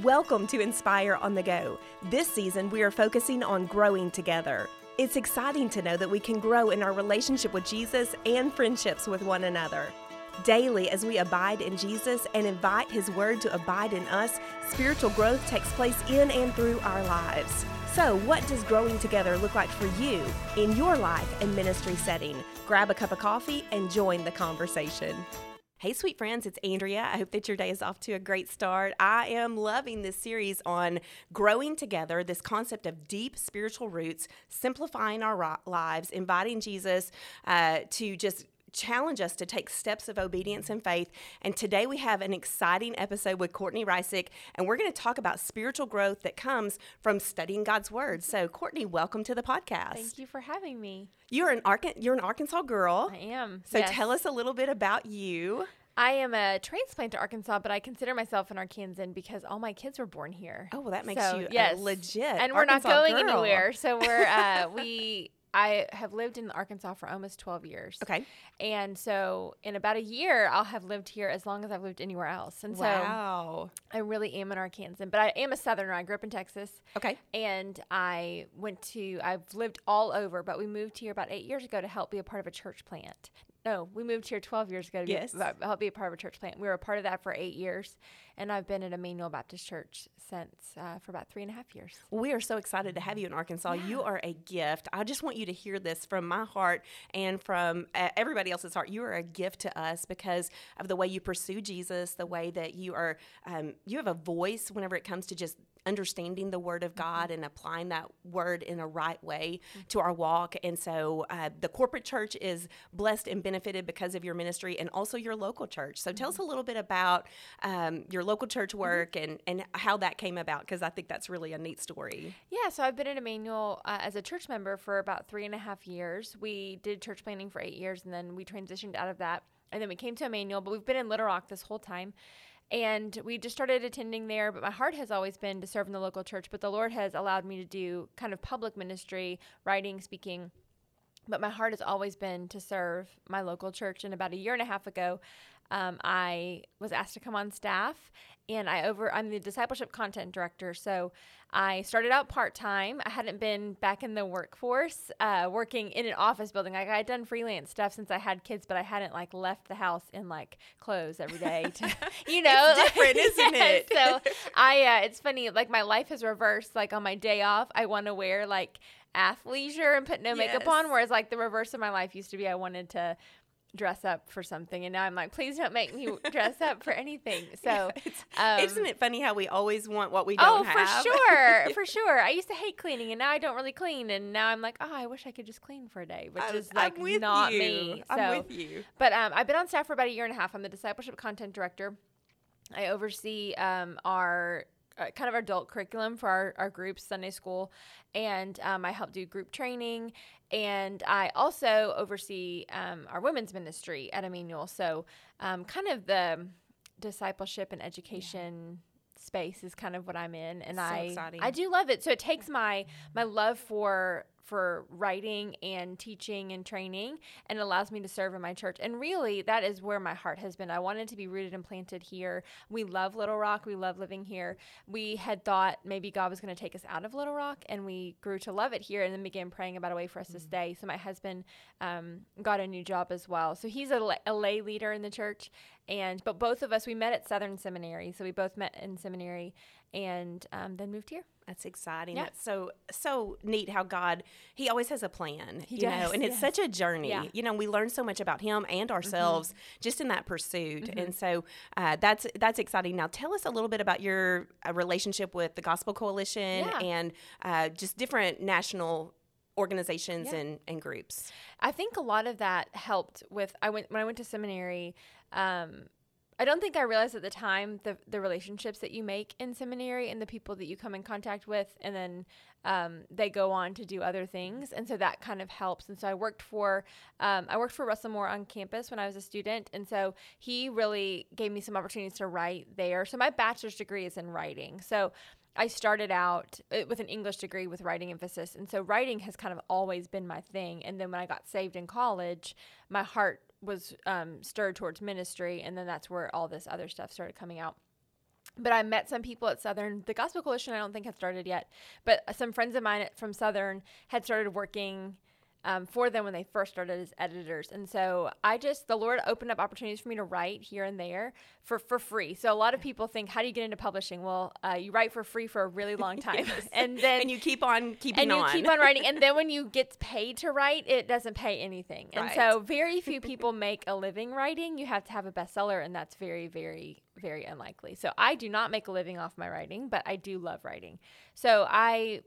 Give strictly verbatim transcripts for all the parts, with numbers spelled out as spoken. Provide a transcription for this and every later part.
Welcome to Inspire on the Go. This season, we are focusing on growing together. It's exciting to know that we can grow in our relationship with Jesus and friendships with one another. Daily, as we abide in Jesus and invite His Word to abide in us, spiritual growth takes place in and through our lives. So, what does growing together look like for you in your life and ministry setting? Grab a cup of coffee and join the conversation. Hey, sweet friends, it's Andrea. I hope that your day is off to a great start. I am loving this series on growing together, this concept of deep spiritual roots, simplifying our lives, inviting Jesus uh, to just challenge us to take steps of obedience and faith. And today we have an exciting episode with Courtney Reissig, and we're going to talk about spiritual growth that comes from studying God's Word. So, Courtney, welcome to the podcast. Thank you for having me. You're an, Arca- you're an Arkansas girl. I am. So yes. Tell us a little bit about you. I am a transplant to Arkansas, but I consider myself an Arkansan because all my kids were born here. Oh, well, that makes so, you yes. a legit And we're Arkansas not going girl. Anywhere. So we're, uh, we... I have lived in Arkansas for almost twelve years. Okay. And so in about a year, I'll have lived here as long as I've lived anywhere else. And wow. so I really am an Arkansan, but I am a Southerner. I grew up in Texas. Okay. And I went to, I've lived all over, but we moved here about eight years ago to help be a part of a church plant. No, we moved here twelve years ago to yes. be, help be a part of a church plant. We were a part of that for eight years, and I've been at Immanuel Baptist Church since uh, for about three and a half years. We are so excited to have you in Arkansas. Yeah. You are a gift. I just want you to hear this from my heart and from uh, everybody else's heart. You are a gift to us because of the way you pursue Jesus, the way that you are, um, you have a voice whenever it comes to just understanding the Word of God and applying that Word in a right way to our walk. And so uh, the corporate church is blessed and benefited because of your ministry and also your local church. So tell us a little bit about um, your local church work mm-hmm. and, and how that came about, because I think that's really a neat story. Yeah, so I've been at Immanuel uh, as a church member for about three and a half years. We did church planning for eight years, and then we transitioned out of that. And then we came to Immanuel, but we've been in Little Rock this whole time. And we just started attending there, but my heart has always been to serve in the local church, but the Lord has allowed me to do kind of public ministry, writing, speaking, but my heart has always been to serve my local church. And about a year and a half ago, um, I was asked to come on staff, and I over, I'm the discipleship content director, so I started out part-time. I hadn't been back in the workforce, uh, working in an office building. Like, I had done freelance stuff since I had kids, but I hadn't, like, left the house in, like, clothes every day. To, you know? It's different, isn't yes. it? So, I, uh, it's funny. Like, my life has reversed. Like, on my day off, I want to wear, like, athleisure and put no yes. makeup on, whereas, like, the reverse of my life used to be I wanted to dress up for something, and now I'm like, please don't make me dress up for anything. So yeah, um, isn't it funny how we always want what we don't oh, have? Oh, for sure. For sure. I used to hate cleaning, and now I don't really clean, and now I'm like, oh, I wish I could just clean for a day, which I was, is like I'm with not you. me. So, I'm with you. But um, I've been on staff for about a year and a half. I'm the discipleship content director. I oversee um, our Uh, kind of adult curriculum for our, our groups, Sunday school, and um, I help do group training, and I also oversee um, our women's ministry at Immanuel, so um, kind of the discipleship and education yeah. space is kind of what I'm in, and so I exciting. I do love it, so it takes my my love for for writing and teaching and training and allows me to serve in my church. And really, that is where my heart has been. I wanted to be rooted and planted here. We love Little Rock. We love living here. We had thought maybe God was going to take us out of Little Rock, and we grew to love it here and then began praying about a way for us mm-hmm. to stay. So my husband um, got a new job as well. So he's a, a lay leader in the church. And but both of us, we met at Southern Seminary. So we both met in seminary and um, then moved here. That's exciting. Yep. That's so, so neat how God, He always has a plan, he you does, know, and yes. it's such a journey. Yeah. You know, we learn so much about Him and ourselves mm-hmm. just in that pursuit. Mm-hmm. And so uh, that's, that's exciting. Now, tell us a little bit about your uh, relationship with the Gospel Coalition yeah. and uh, just different national organizations yeah. and, and groups. I think a lot of that helped with, I went when I went to seminary, um, I don't think I realized at the time the, the relationships that you make in seminary and the people that you come in contact with, and then um, they go on to do other things. And so that kind of helps. And so I worked for um, I worked for Russell Moore on campus when I was a student. And so he really gave me some opportunities to write there. So my bachelor's degree is in writing. So I started out with an English degree with writing emphasis. And so writing has kind of always been my thing. And then when I got saved in college, my heart was um, stirred towards ministry, and then that's where all this other stuff started coming out. But I met some people at Southern. The Gospel Coalition I don't think had started yet, but some friends of mine from Southern had started working um, for them when they first started as editors. And so I just, the Lord opened up opportunities for me to write here and there for, for free. So a lot of people think, how do you get into publishing? Well, uh, you write for free for a really long time. Yes. And then and you keep on keeping and on. And you keep on writing. And then when you get paid to write, it doesn't pay anything. Right. And so very few people make a living writing. You have to have a bestseller, and that's very, very very unlikely. So I do not make a living off my writing, but I do love writing. So I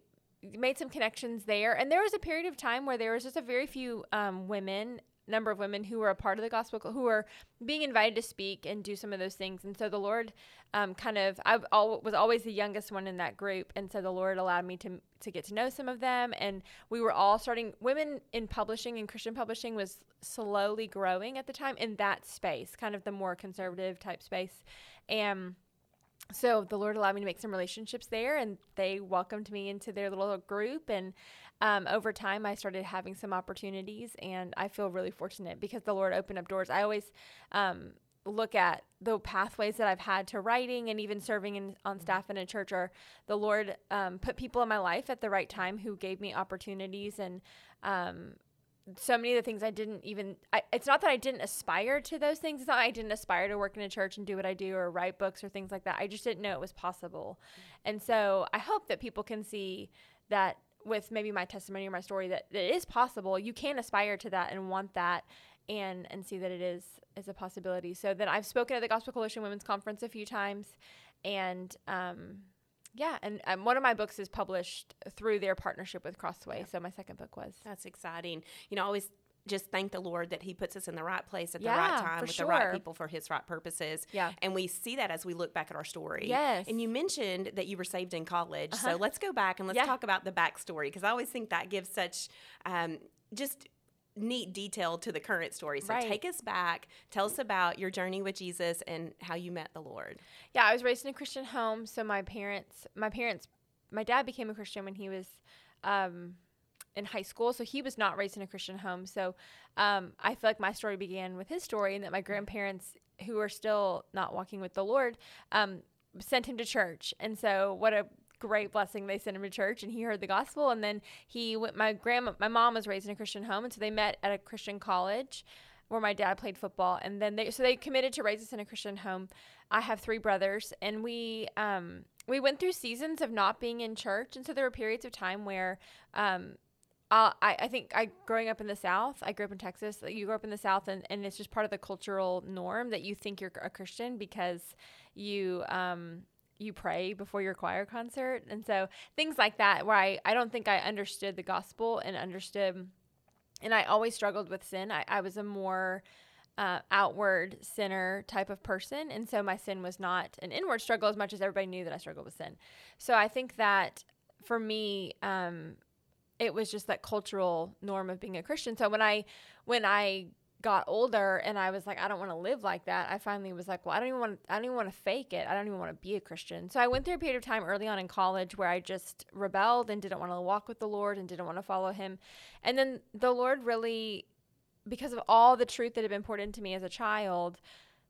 made some connections there. And there was a period of time where there was just a very few um, women, number of women who were a part of the gospel, who were being invited to speak and do some of those things. And so the Lord um, kind of, I was always the youngest one in that group. And so the Lord allowed me to, to get to know some of them. And we were all starting, women in publishing and Christian publishing was slowly growing at the time in that space, kind of the more conservative type space. And so the Lord allowed me to make some relationships there, and they welcomed me into their little group. And um, over time, I started having some opportunities, and I feel really fortunate because the Lord opened up doors. I always um, look at the pathways that I've had to writing and even serving in, on staff in a church, or the Lord um, put people in my life at the right time who gave me opportunities. And um, so many of the things I didn't even, I, it's not that I didn't aspire to those things. It's not that I didn't aspire to work in a church and do what I do or write books or things like that. I just didn't know it was possible. Mm-hmm. And so I hope that people can see that with maybe my testimony or my story, that it is possible. You can aspire to that and want that and, and see that it is, is a possibility. So then I've spoken at the Gospel Coalition Women's Conference a few times, and, um, yeah, and um, one of my books is published through their partnership with Crossway, yeah. So my second book was. That's exciting. You know, I always just thank the Lord that he puts us in the right place at yeah, the right time with sure. the right people for his right purposes. Yeah. And we see that as we look back at our story. Yes. And you mentioned that you were saved in college, uh-huh. so let's go back and let's yeah. talk about the backstory, because I always think that gives such um, just – neat detail to the current story. So right. take us back. Tell us about your journey with Jesus and how you met the Lord. Yeah, I was raised in a Christian home. So my parents, my parents, my dad became a Christian when he was um, in high school. So he was not raised in a Christian home. So um, I feel like my story began with his story, and that my grandparents, who are still not walking with the Lord, um, sent him to church. And so what a great blessing. They sent him to church, and he heard the gospel, and then he went, my grandma, my mom was raised in a Christian home, and so they met at a Christian college where my dad played football, and then they, so they committed to raise us in a Christian home. I have three brothers, and we, um, we went through seasons of not being in church, and so there were periods of time where, um, Uh, I, I think I growing up in the South, I grew up in Texas, you grew up in the South, and, and it's just part of the cultural norm that you think you're a Christian because you um, you pray before your choir concert. And so things like that where I, I don't think I understood the gospel and understood, and I always struggled with sin. I, I was a more uh, outward sinner type of person, and so my sin was not an inward struggle as much as everybody knew that I struggled with sin. So I think that for me, um, it was just that cultural norm of being a Christian. So when I, when I got older and I was like, I don't want to live like that, I finally was like, well, I don't even want to, I don't even want to fake it. I don't even want to be a Christian. So I went through a period of time early on in college where I just rebelled and didn't want to walk with the Lord and didn't want to follow him. And then the Lord really, because of all the truth that had been poured into me as a child,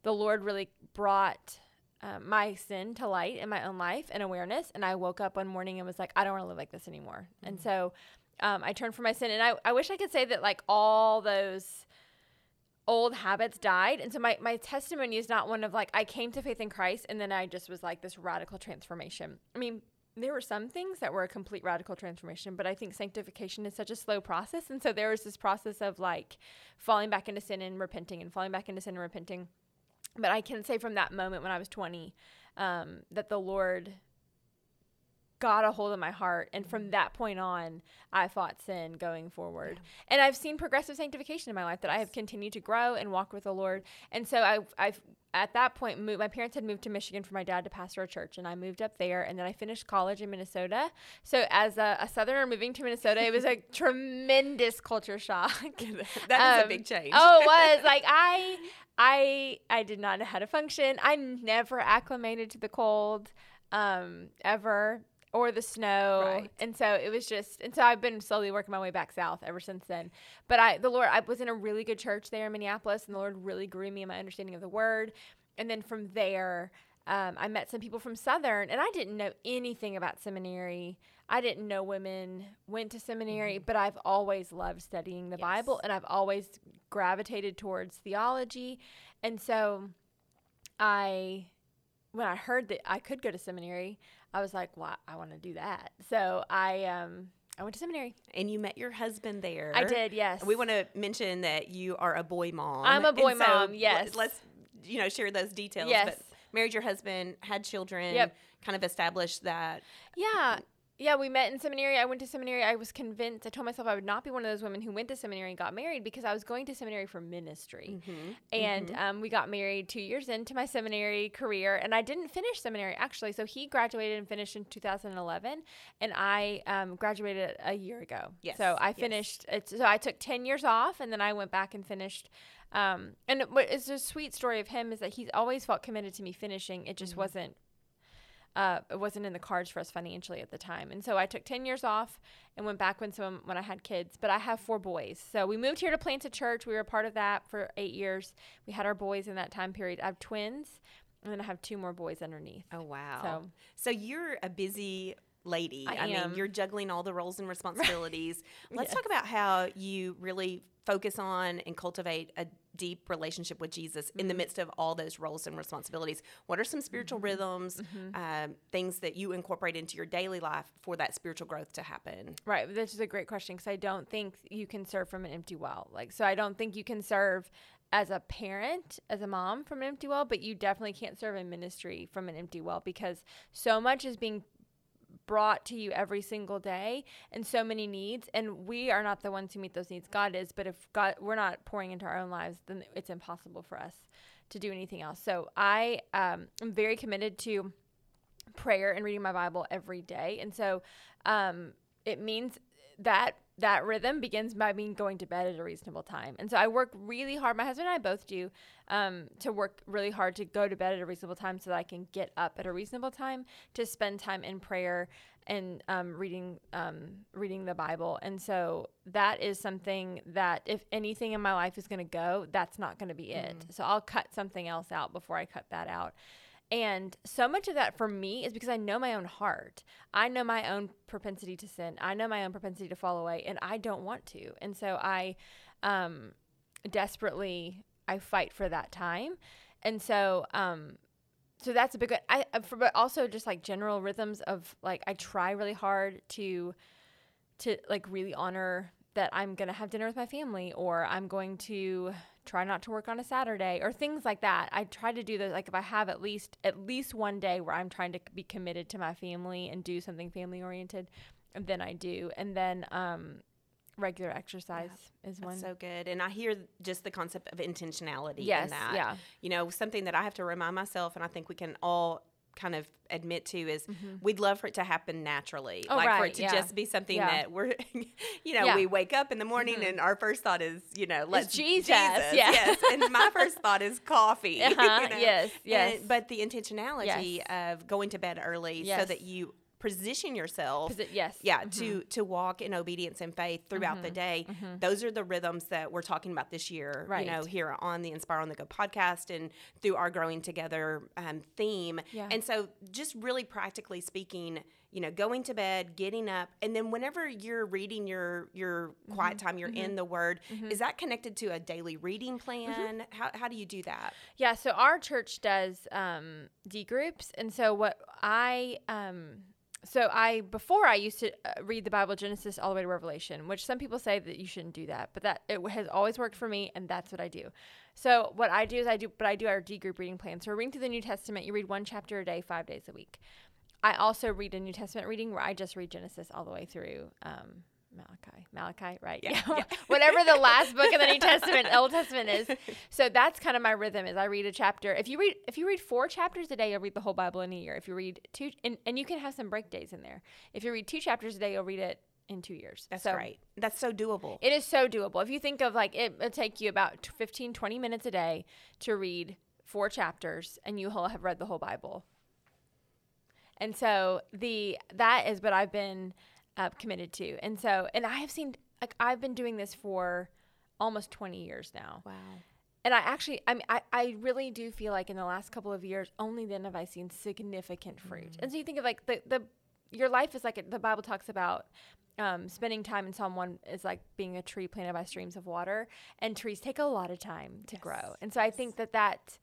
the Lord really brought Uh, my sin to light in my own life and awareness. And I woke up one morning and was like, I don't want to live like this anymore. Mm-hmm. And so um, I turned from my sin. And I, I wish I could say that like all those old habits died. And so my, my testimony is not one of like, I came to faith in Christ and then I just was like this radical transformation. I mean, there were some things that were a complete radical transformation, but I think sanctification is such a slow process. And so there was this process of like falling back into sin and repenting and falling back into sin and repenting. But I can say from that moment when I was twenty, um, that the Lord got a hold of my heart. And from that point on, I fought sin going forward. Yeah. And I've seen progressive sanctification in my life, that I have continued to grow and walk with the Lord. And so I've, I've at that point, moved, my parents had moved to Michigan for my dad to pastor a church, and I moved up there. And then I finished college in Minnesota. So as a, a Southerner moving to Minnesota, it was a tremendous culture shock. That is um, a big change. Oh, it was. Like I... I I did not know how to function. I never acclimated to the cold um, ever, or the snow. Right. And so it was just – and so I've been slowly working my way back south ever since then. But I, the Lord – I was in a really good church there in Minneapolis, and the Lord really grew me in my understanding of the word. And then from there – um, I met some people from Southern, and I didn't know anything about seminary. I didn't know women went to seminary, mm-hmm. but I've always loved studying the yes. Bible, and I've always gravitated towards theology. And so I, when I heard that I could go to seminary, I was like, well, I want to do that. So I um, I went to seminary. And you met your husband there. I did, yes. We want to mention that you are a boy mom. I'm a boy and mom, so yes. Let's, you know, share those details. Yes. But married your husband, had children, yep. kind of established that. Yeah. Yeah, we met in seminary. I went to seminary. I was convinced. I told myself I would not be one of those women who went to seminary and got married, because I was going to seminary for ministry. Mm-hmm. And mm-hmm. Um, we got married two years into my seminary career, and I didn't finish seminary, actually. So he graduated and finished in two thousand eleven, and I um, graduated a year ago. Yes. So I finished. Yes. So I took ten years off, and then I went back and finished. Um, and what is a sweet story of him is that he's always felt committed to me finishing. It just mm-hmm. wasn't. Uh, it wasn't in the cards for us financially at the time. And so I took ten years off and went back when some, when I had kids. But I have four boys. So we moved here to plant a church. We were a part of that for eight years. We had our boys in that time period. I have twins, and then I have two more boys underneath. Oh, wow. So, so you're a busy lady. I, I am. mean, you're juggling all the roles and responsibilities. Let's yes. talk about how you really focus on and cultivate a deep relationship with Jesus mm-hmm. in the midst of all those roles and responsibilities. What are some spiritual mm-hmm. rhythms, mm-hmm. Um, things that you incorporate into your daily life for that spiritual growth to happen? Right. This is a great question, because I don't think you can serve from an empty well. Like, so I don't think you can serve as a parent, as a mom, from an empty well, but you definitely can't serve in ministry from an empty well, because so much is being brought to you every single day, and so many needs, and we are not the ones who meet those needs. God is, but if God, we're not pouring into our own lives, then it's impossible for us to do anything else. So I um, am very committed to prayer and reading my Bible every day, and so um, it means that that rhythm begins by me going to bed at a reasonable time. And so I work really hard. My husband and I both do um, to work really hard to go to bed at a reasonable time so that I can get up at a reasonable time to spend time in prayer and um, reading um, reading the Bible. And so that is something that if anything in my life is going to go, that's not going to be it. Mm. So I'll cut something else out before I cut that out. And so much of that for me is because I know my own heart. I know my own propensity to sin. I know my own propensity to fall away, and I don't want to. And so I um, desperately, I fight for that time. And so um, so that's a big one. I, but also just like general rhythms of like I try really hard to to like really honor that I'm going to have dinner with my family, or I'm going to try not to work on a Saturday, or things like that. I try to do those. Like if I have at least, at least one day where I'm trying to be committed to my family and do something family oriented, then I do. And then, um, regular exercise yeah, is one. That's so good. And I hear just the concept of intentionality yes, in that, yeah. you know, something that I have to remind myself. And I think we can all kind of admit to is mm-hmm. we'd love for it to happen naturally. Oh, like right, for it to yeah. just be something yeah. that we're, you know, yeah. we wake up in the morning mm-hmm. and our first thought is, you know, let's it's Jesus. Jesus. Yeah. Yes. And my first thought is coffee. Uh-huh. You know? Yes. Yes. And, but the intentionality yes. of going to bed early yes. so that you position yourself Posi- yes yeah mm-hmm. to to walk in obedience and faith throughout mm-hmm. the day mm-hmm. Those are the rhythms that we're talking about this year, right. you know, here on the Inspire on the Go podcast and through our Growing Together um theme yeah. And so just really practically speaking, you know, going to bed, getting up, and then whenever you're reading your your mm-hmm. quiet time, you're mm-hmm. in the Word, mm-hmm. is that connected to a daily reading plan? Mm-hmm. How how do you do that? Yeah, so our church does um D groups, and so what I um So I, before I used to read the Bible, Genesis all the way to Revelation, which some people say that you shouldn't do that, but that it has always worked for me, and that's what I do. So what I do is I do, but I do our D group reading plan. So we're reading through the New Testament. You read one chapter a day, five days a week. I also read a New Testament reading where I just read Genesis all the way through, um, Malachi, Malachi, right? Yeah. yeah. Whatever the last book in the New Testament, Old Testament is. So that's kind of my rhythm is I read a chapter. If you read, if you read four chapters a day, you'll read the whole Bible in a year. If you read two, and, and you can have some break days in there. If you read two chapters a day, you'll read it in two years. That's so, right. That's so doable. It is so doable. If you think of like, it, it'll take you about fifteen, twenty minutes a day to read four chapters, and you will have read the whole Bible. And so the, that is what I've been Uh, committed to. And so, and I have seen, like, I've been doing this for almost twenty years now. Wow. And I actually, I mean, I, I really do feel like in the last couple of years, only then have I seen significant fruit. Mm-hmm. And so you think of like the, the your life is like it, the Bible talks about um, spending time in Psalm one is like being a tree planted by streams of water, and trees take a lot of time to yes. grow. And so yes. I think that that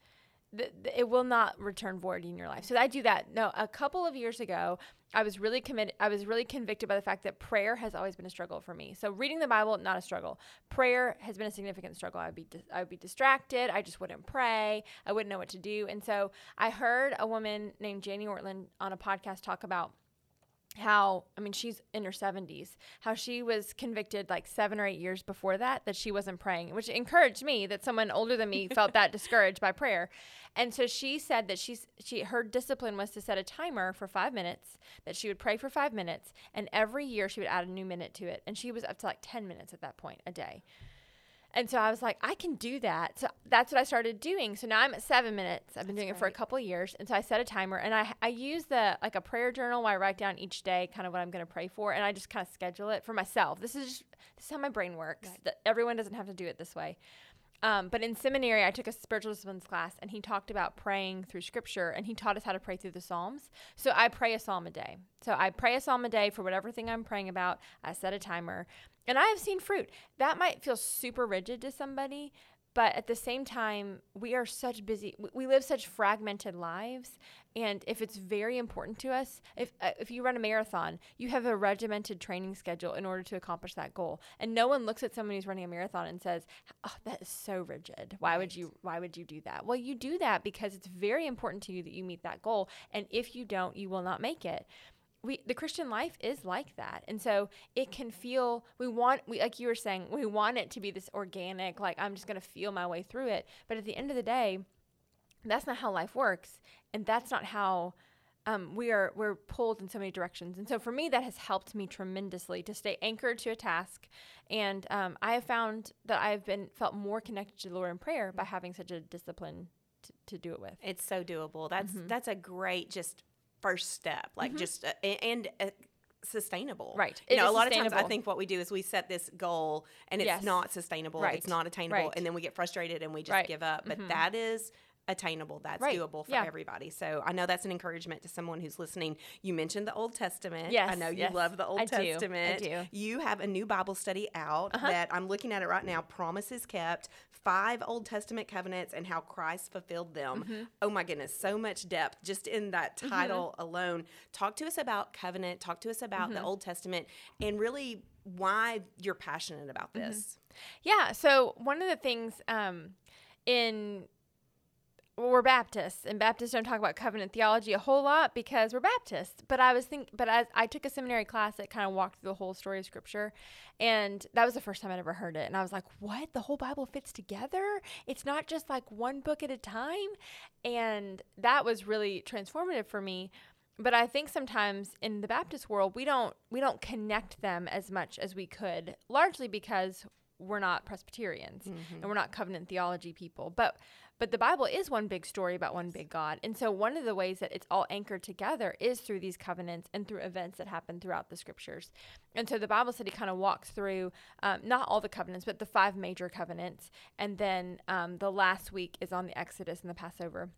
th- th- it will not return void in your life. So I do that. No, a couple of years ago, I was really committed. I was really convicted by the fact that prayer has always been a struggle for me. So reading the Bible, not a struggle. Prayer has been a significant struggle. I'd be, di- I would be distracted. I just wouldn't pray. I wouldn't know what to do. And so I heard a woman named Janie Ortlund on a podcast talk about how, I mean, she's in her seventies, how she was convicted like seven or eight years before that, that she wasn't praying, which encouraged me that someone older than me felt that discouraged by prayer. And so she said that she's, she, her discipline was to set a timer for five minutes, that she would pray for five minutes. And every year she would add a new minute to it. And she was up to like ten minutes at that point a day. And so I was like, I can do that. So that's what I started doing. So now I'm at seven minutes. I've been that's doing it for right. a couple of years. And so I set a timer, and I I use the like a prayer journal where I write down each day kind of what I'm going to pray for, and I just kind of schedule it for myself. This is just, this is how my brain works. Right. Everyone doesn't have to do it this way. Um, but in seminary, I took a spiritual disciplines class, and he talked about praying through Scripture, and he taught us how to pray through the Psalms. So I pray a Psalm a day. So I pray a Psalm a day for whatever thing I'm praying about. I set a timer, and I have seen fruit. That might feel super rigid to somebody, but at the same time, we are such busy. We live such fragmented lives, and if it's very important to us, if uh, if you run a marathon, you have a regimented training schedule in order to accomplish that goal. And no one looks at someone who's running a marathon and says, "Oh, that is so rigid. Why right. would you why would you do that?" Well, you do that because it's very important to you that you meet that goal, and if you don't, you will not make it. We, the Christian life is like that. And so it can feel, we want, we like you were saying, we want it to be this organic, like I'm just going to feel my way through it. But at the end of the day, that's not how life works. And that's not how um, we are, we're pulled in so many directions. And so for me, that has helped me tremendously to stay anchored to a task. And um, I have found that I've been, felt more connected to the Lord in prayer by having such a discipline to, to do it with. It's so doable. That's, mm-hmm. that's a great, just first step, like mm-hmm. just, uh, and uh, sustainable. Right. You know, a lot of times I think what we do is we set this goal and it's yes. not sustainable. Right. It's not attainable. Right. And then we get frustrated and we just right. give up. But mm-hmm. that is attainable. That's right. doable for yeah. everybody. So I know that's an encouragement to someone who's listening. You mentioned the Old Testament. Yes. I know you yes. love the Old I Testament. Do. I do. You have a new Bible study out uh-huh. that I'm looking at it right now. Promises Kept, Five Old Testament Covenants and How Christ Fulfilled Them. Mm-hmm. Oh my goodness. So much depth just in that title mm-hmm. alone. Talk to us about covenant. Talk to us about mm-hmm. the Old Testament and really why you're passionate about this. Mm-hmm. Yeah. So one of the things um, in Well, we're Baptists, and Baptists don't talk about covenant theology a whole lot because we're Baptists. But I was think, but I, I took a seminary class that kind of walked through the whole story of Scripture, and that was the first time I'd ever heard it. And I was like, "What? The whole Bible fits together? It's not just like one book at a time." And that was really transformative for me. But I think sometimes in the Baptist world, we don't we don't connect them as much as we could, largely because we're not Presbyterians mm-hmm. and we're not covenant theology people, but. But the Bible is one big story about one big God. And so one of the ways that it's all anchored together is through these covenants and through events that happen throughout the Scriptures. And so the Bible study kind of walks through um, not all the covenants, but the five major covenants. And then um, the last week is on the Exodus and the Passover.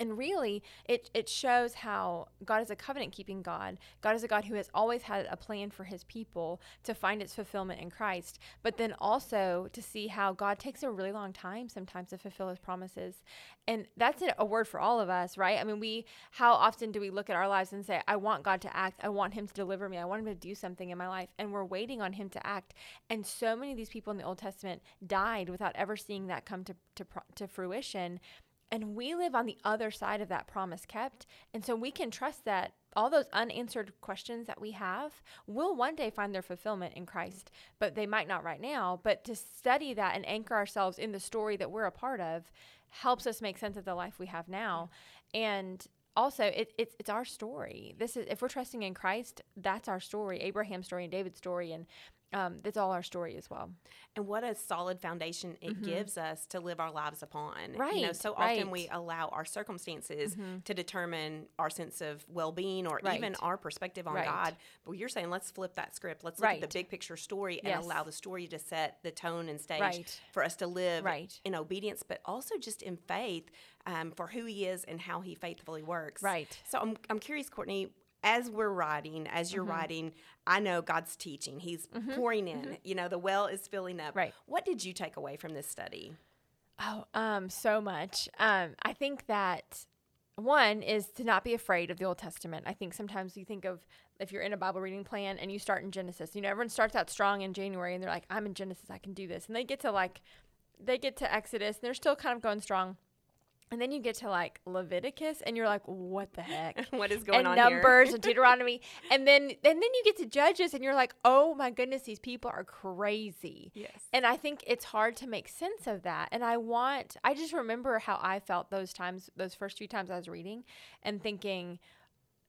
And really, it it shows how God is a covenant-keeping God. God is a God who has always had a plan for his people to find its fulfillment in Christ, but then also to see how God takes a really long time sometimes to fulfill his promises. And that's a word for all of us, right? I mean, we how often do we look at our lives and say, I want God to act. I want him to deliver me. I want him to do something in my life. And we're waiting on him to act. And so many of these people in the Old Testament died without ever seeing that come to, to, to fruition. And we live on the other side of that promise kept. And so we can trust that all those unanswered questions that we have will one day find their fulfillment in Christ, but they might not right now. But to study that and anchor ourselves in the story that we're a part of helps us make sense of the life we have now. And also, it, it, it's our story. This is if we're trusting in Christ, that's our story, Abraham's story and David's story. And Um, that's all our story as well. And what a solid foundation it mm-hmm. gives us to live our lives upon. Right. You know, so right. often we allow our circumstances mm-hmm. to determine our sense of well-being or right. even our perspective on right. God. But you're saying, let's flip that script. Let's look right. at the big picture story and yes. allow the story to set the tone and stage right. for us to live right. in obedience, but also just in faith um, for who he is and how he faithfully works. Right. So I'm, I'm curious, Courtney, as we're writing, as you're mm-hmm. writing, I know God's teaching. He's mm-hmm. pouring in. Mm-hmm. You know, the well is filling up. Right. What did you take away from this study? Oh, um, so much. Um, I think that one is to not be afraid of the Old Testament. I think sometimes you think of, if you're in a Bible reading plan and you start in Genesis, you know, everyone starts out strong in January and they're like, I'm in Genesis, I can do this. And they get to like, they get to Exodus and they're still kind of going strong. And then you get to like Leviticus and you're like, what the heck? What is going and on here? And Numbers and Deuteronomy. And then and then you get to Judges and you're like, oh my goodness, these people are crazy. Yes. And I think it's hard to make sense of that. And I want, I just remember how I felt those times, those first few times I was reading and thinking,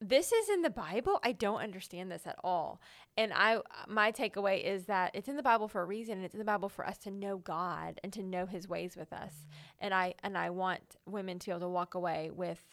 this is in the Bible? I don't understand this at all. And I, my takeaway is that it's in the Bible for a reason, and it's in the Bible for us to know God and to know his ways with us. And I and I want women to be able to walk away with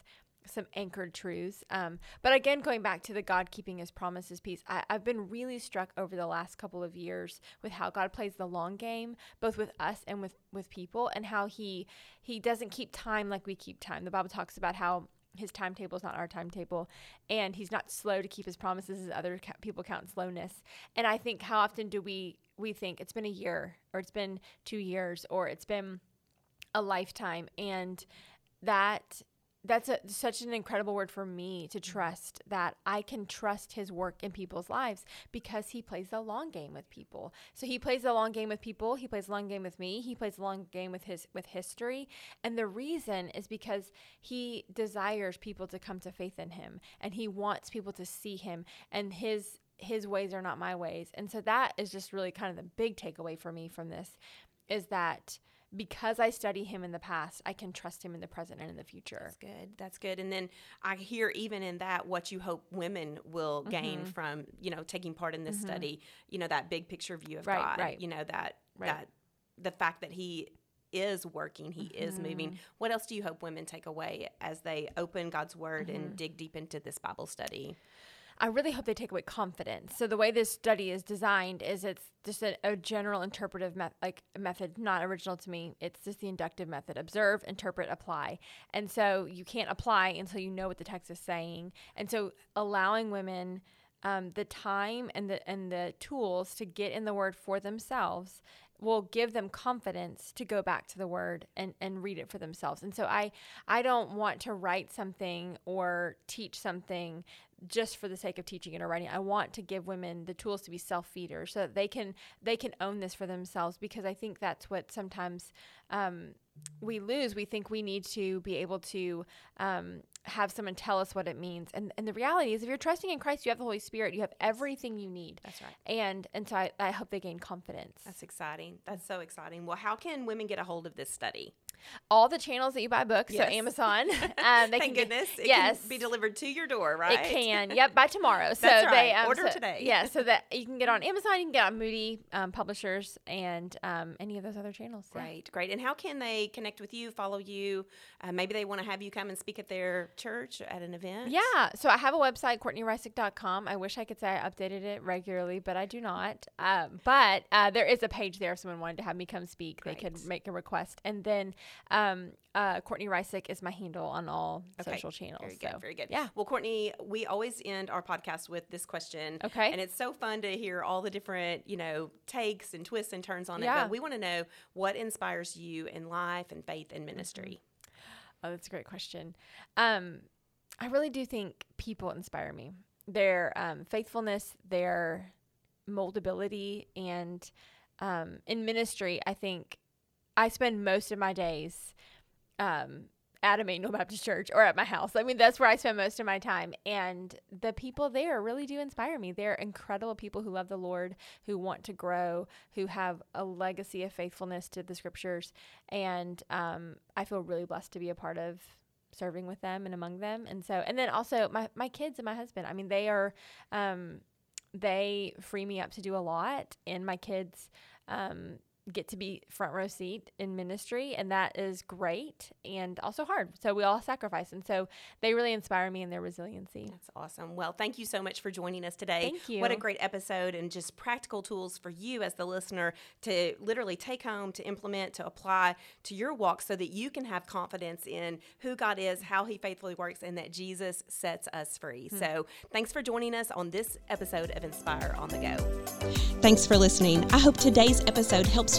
some anchored truths. Um, but again, going back to the God keeping his promises piece, I, I've been really struck over the last couple of years with how God plays the long game, both with us and with, with people, and how he he doesn't keep time like we keep time. The Bible talks about how his timetable is not our timetable, and he's not slow to keep his promises as other ca- people count slowness. And I think, how often do we we think it's been a year, or it's been two years, or it's been a lifetime? And that that's a, such an incredible word for me to trust, that I can trust his work in people's lives because he plays the long game with people. So he plays the long game with people. He plays the long game with me. He plays the long game with his with history. And the reason is because he desires people to come to faith in him, and he wants people to see him, and his his ways are not my ways. And so that is just really kind of the big takeaway for me from this, is that because I study him in the past, I can trust him in the present and in the future. That's good. That's good. And then I hear, even in that, what you hope women will gain mm-hmm. from, you know, taking part in this mm-hmm. study, you know, that big picture view of right, God, right. you know, that, right. that the fact that he is working, he mm-hmm. is moving. What else do you hope women take away as they open God's word mm-hmm. and dig deep into this Bible study? I really hope they take away confidence. So the way this study is designed is it's just a, a general interpretive me- like method, not original to me. It's just the inductive method: observe, interpret, apply. And so you can't apply until you know what the text is saying. And so allowing women um, the time and the and the tools to get in the word for themselves will give them confidence to go back to the word and, and read it for themselves. And so I, I don't want to write something or teach something just for the sake of teaching it or writing. I want to give women the tools to be self-feeders so that they can, they can own this for themselves, because I think that's what sometimes um, we lose. We think we need to be able to um, have someone tell us what it means. And and the reality is, if you're trusting in Christ, you have the Holy Spirit. You have everything you need. That's right. And and so I, I hope they gain confidence. That's exciting. That's so exciting. Well, how can women get a hold of this study? All the channels that you buy books, yes. So Amazon. Um, they Thank can goodness. Get, it yes. can be delivered to your door, right? It can. Yep, by tomorrow. So That's right. They, um, Order so, today. Yeah, so that you can get on Amazon, you can get on Moody um, Publishers, and um, any of those other channels. Yeah. Right, great. And how can they connect with you, follow you? Uh, maybe they want to have you come and speak at their church at an event. Yeah, so I have a website, Courtney Reissig dot com. I wish I could say I updated it regularly, but I do not. Um, but uh, there is a page there if someone wanted to have me come speak. Great. They could make a request. And then Um, uh, Courtney Reissig is my handle on all okay. social channels. Very good, so. very good. Yeah. Well, Courtney, we always end our podcast with this question. Okay. And it's so fun to hear all the different, you know, takes and twists and turns on yeah. it. But we want to know, what inspires you in life and faith and ministry? Oh, that's a great question. Um, I really do think people inspire me. Their um, faithfulness, their moldability, and um, in ministry, I think I spend most of my days um, at Immanuel Baptist Church or at my house. I mean, that's where I spend most of my time. And the people there really do inspire me. They're incredible people who love the Lord, who want to grow, who have a legacy of faithfulness to the scriptures. And um, I feel really blessed to be a part of serving with them and among them. And so, and then also my, my kids and my husband. I mean, they are um, they free me up to do a lot, and my kids um, get to be front row seat in ministry, and that is great and also hard. So we all sacrifice, and so they really inspire me in their resiliency. That's awesome. Well, thank you so much for joining us today. Thank you. What a great episode, and just practical tools for you as the listener to literally take home, to implement, to apply to your walk so that you can have confidence in who God is, how he faithfully works, and that Jesus sets us free. Hmm. So thanks for joining us on this episode of Inspire on the Go. Thanks for listening. I hope today's episode helps